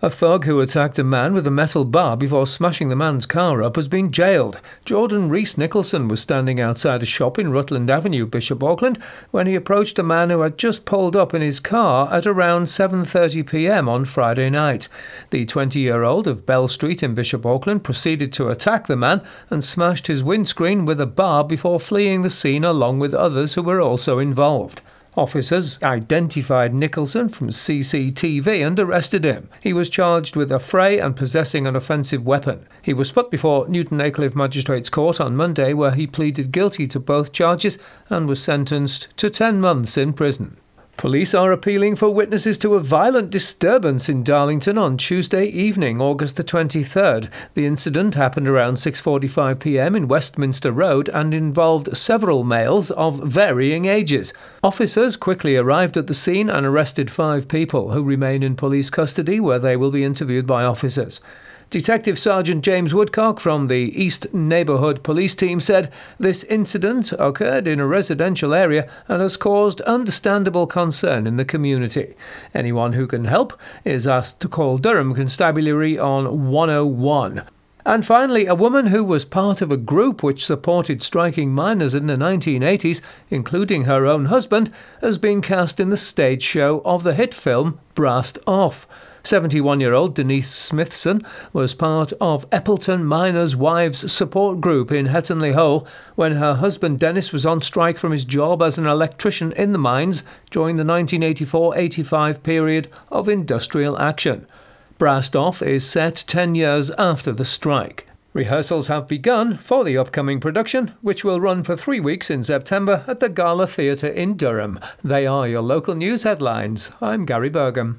A thug who attacked a man with a metal bar before smashing the man's car up has been jailed. Jordan Reece Nicholson was standing outside a shop in Rutland Avenue, Bishop Auckland, when he approached a man who had just pulled up in his car at around 7:30pm on Friday night. The 20-year-old of Bell Street in Bishop Auckland proceeded to attack the man and smashed his windscreen with a bar before fleeing the scene along with others who were also involved. Officers identified Nicholson from CCTV and arrested him. He was charged with affray and possessing an offensive weapon. He was put before Newton Aycliffe Magistrates Court on Monday, where he pleaded guilty to both charges and was sentenced to 10 months in prison. Police are appealing for witnesses to a violent disturbance in Darlington on Tuesday evening, August the 23rd. The incident happened around 6:45pm in Westminster Road and involved several males of varying ages. Officers quickly arrived at the scene and arrested 5 people, who remain in police custody where they will be interviewed by officers. Detective Sergeant James Woodcock from the East Neighbourhood Police Team said this incident occurred in a residential area and has caused understandable concern in the community. Anyone who can help is asked to call Durham Constabulary on 101. And finally, a woman who was part of a group which supported striking miners in the 1980s, including her own husband, has been cast in the stage show of the hit film Brassed Off. 71-year-old Denise Smithson was part of Eppleton Miners' Wives Support Group in Hetton-le-Hole when her husband Denis was on strike from his job as an electrician in the mines during the 1984-85 period of industrial action. Brassed Off is set 10 years after the strike. Rehearsals have begun for the upcoming production, which will run for 3 weeks in September at the Gala Theatre in Durham. They are your local news headlines. I'm Gary Burgum.